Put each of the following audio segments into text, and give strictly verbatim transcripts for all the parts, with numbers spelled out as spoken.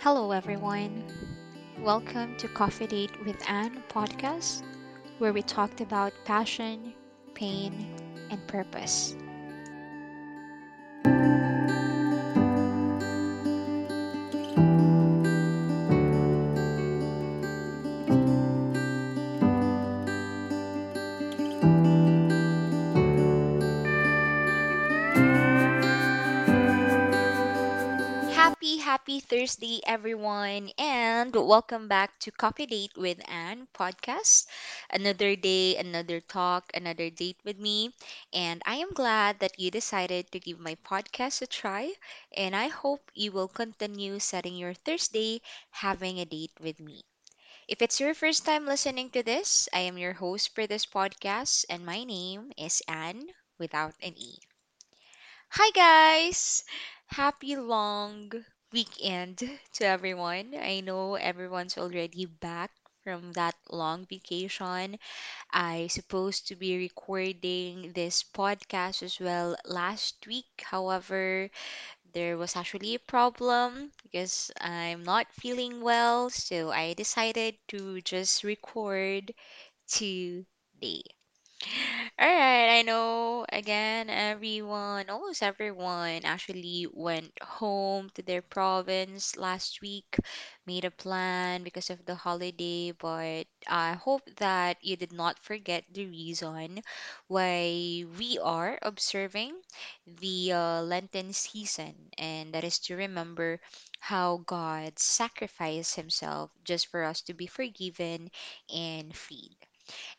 Hello everyone, welcome to Coffee Date with Anne podcast, where we talked about passion, pain, and purpose. Happy, happy Thursday, everyone, and welcome back to Coffee Date with Anne podcast. Another day, another talk, another date with me, and I am glad that you decided to give my podcast a try, and I hope you will continue setting your Thursday having a date with me. If it's your first time listening to this, I am your host for this podcast, and my name is Anne without an E. Hi guys! Happy long weekend to everyone. I know everyone's already back from that long vacation. I supposed to be recording this podcast as well last week. However, there was actually a problem because I'm not feeling well, so I decided to just record today. All right, I know again, everyone, almost everyone actually went home to their province last week, made a plan because of the holiday, but I hope that you did not forget the reason why we are observing the uh, Lenten season, and that is to remember how God sacrificed himself just for us to be forgiven and freed.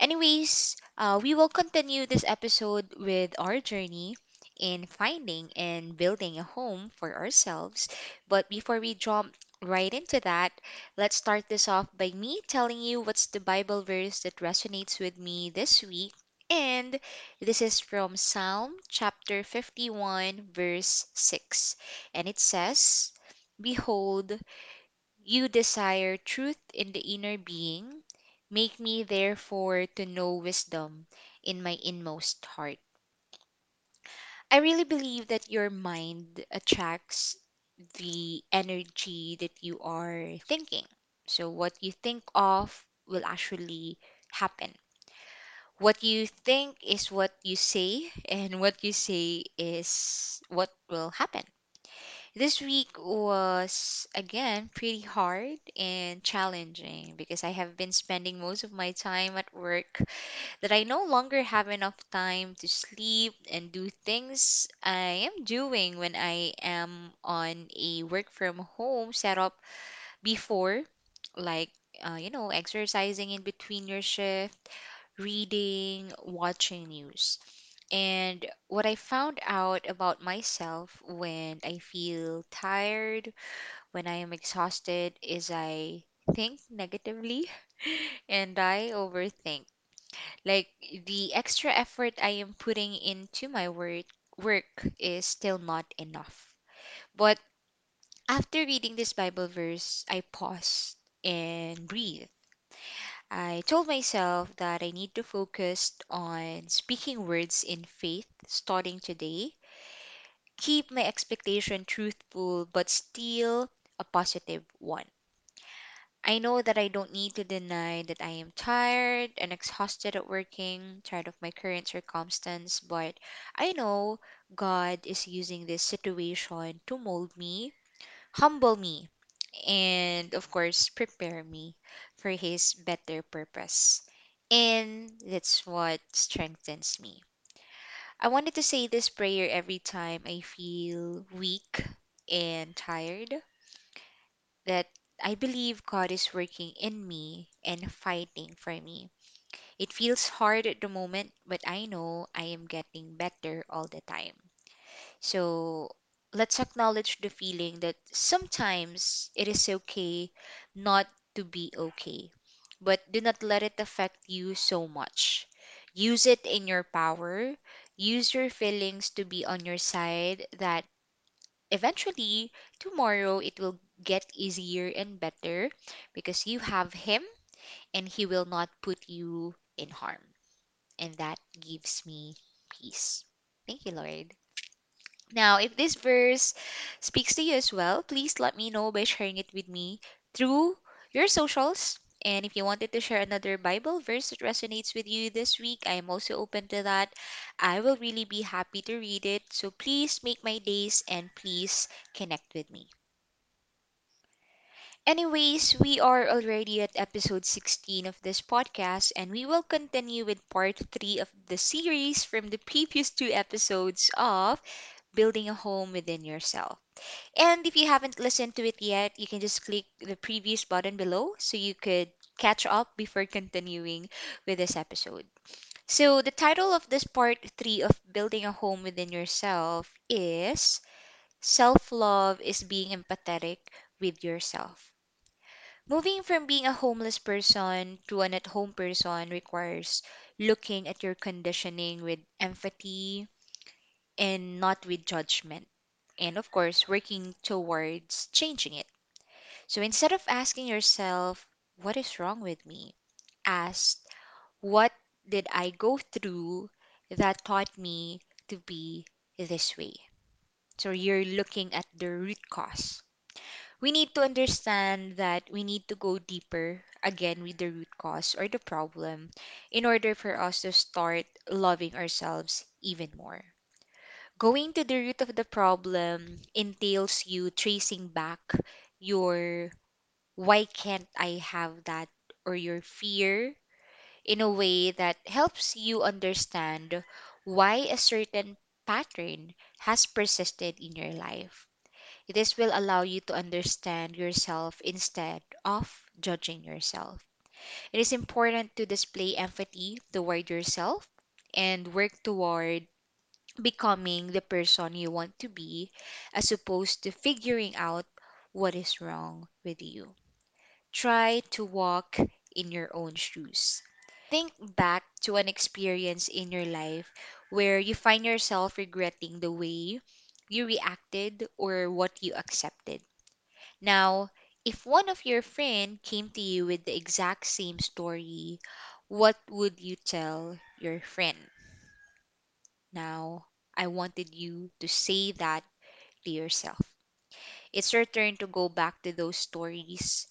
Anyways, uh, we will continue this episode with our journey in finding and building a home for ourselves. But before we jump right into that, let's start this off by me telling you what's the Bible verse that resonates with me this week. And this is from Psalm chapter fifty-one, verse six. And it says, "Behold, you desire truth in the inner being. Make me therefore to know wisdom in my inmost heart." I really believe that your mind attracts the energy that you are thinking. So, what you think of will actually happen. What you think is what you say, and what you say is what will happen. This week was again pretty hard and challenging because I have been spending most of my time at work that I no longer have enough time to sleep and do things I am doing when I am on a work from home setup before, like uh, you know, exercising in between your shift, reading, watching news. And what I found out about myself when I feel tired, when I am exhausted, is I think negatively and I overthink. Like the extra effort I am putting into my work work is still not enough. But after reading this Bible verse, I paused and breathed. I told myself that I need to focus on speaking words in faith starting today, keep my expectation truthful but still a positive one. I know that I don't need to deny that I am tired and exhausted at working, tired of my current circumstance, but I know God is using this situation to mold me, humble me, and of course prepare me for his better purpose, and that's what strengthens me. I wanted to say this prayer every time I feel weak and tired, that I believe God is working in me and fighting for me. It feels hard at the moment, but I know I am getting better all the time. So let's acknowledge the feeling that sometimes it is okay not to be okay, but do not let it affect you so much. Use it in your power. Use your feelings to be on your side, that eventually tomorrow it will get easier and better because you have him and he will not put you in harm. And that gives me peace. Thank you, Lord. Now, if this verse speaks to you as well, please let me know by sharing it with me through your socials. And if you wanted to share another Bible verse that resonates with you this week, I am also open to that. I will really be happy to read it. So please make my days and please connect with me. Anyways, we are already at episode sixteen of this podcast, and we will continue with part three of the series from the previous two episodes of Building a Home Within Yourself. And if you haven't listened to it yet, you can just click the previous button below so you could catch up before continuing with this episode. So, the title of this part three of Building a Home Within Yourself is Self Love is Being Empathetic with Yourself. Moving from being a homeless person to an at home person requires looking at your conditioning with empathy and not with judgment. And of course, working towards changing it. So instead of asking yourself, what is wrong with me? Ask, what did I go through that taught me to be this way? So you're looking at the root cause. We need to understand that we need to go deeper again with the root cause or the problem in order for us to start loving ourselves even more. Going to the root of the problem entails you tracing back your why can't I have that or your fear in a way that helps you understand why a certain pattern has persisted in your life. This will allow you to understand yourself instead of judging yourself. It is important to display empathy toward yourself and work toward becoming the person you want to be, as opposed to figuring out what is wrong with you. Try to walk in your own shoes. Think back to an experience in your life where you find yourself regretting the way you reacted or what you accepted. Now, if one of your friend came to you with the exact same story, what would you tell your friend? Now, I wanted you to say that to yourself. It's your turn to go back to those stories.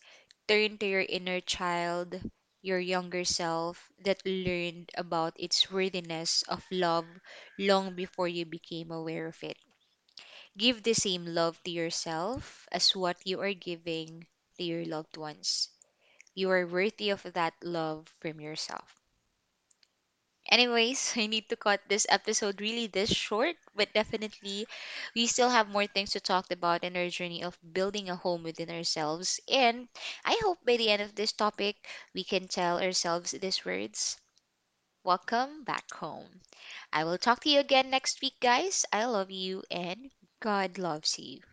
Turn to your inner child, your younger self that learned about its worthiness of love long before you became aware of it. Give the same love to yourself as what you are giving to your loved ones. You are worthy of that love from yourself. Anyways, I need to cut this episode really this short, but definitely we still have more things to talk about in our journey of building a home within ourselves. And I hope by the end of this topic, we can tell ourselves these words: welcome back home. I will talk to you again next week, guys. I love you and God loves you.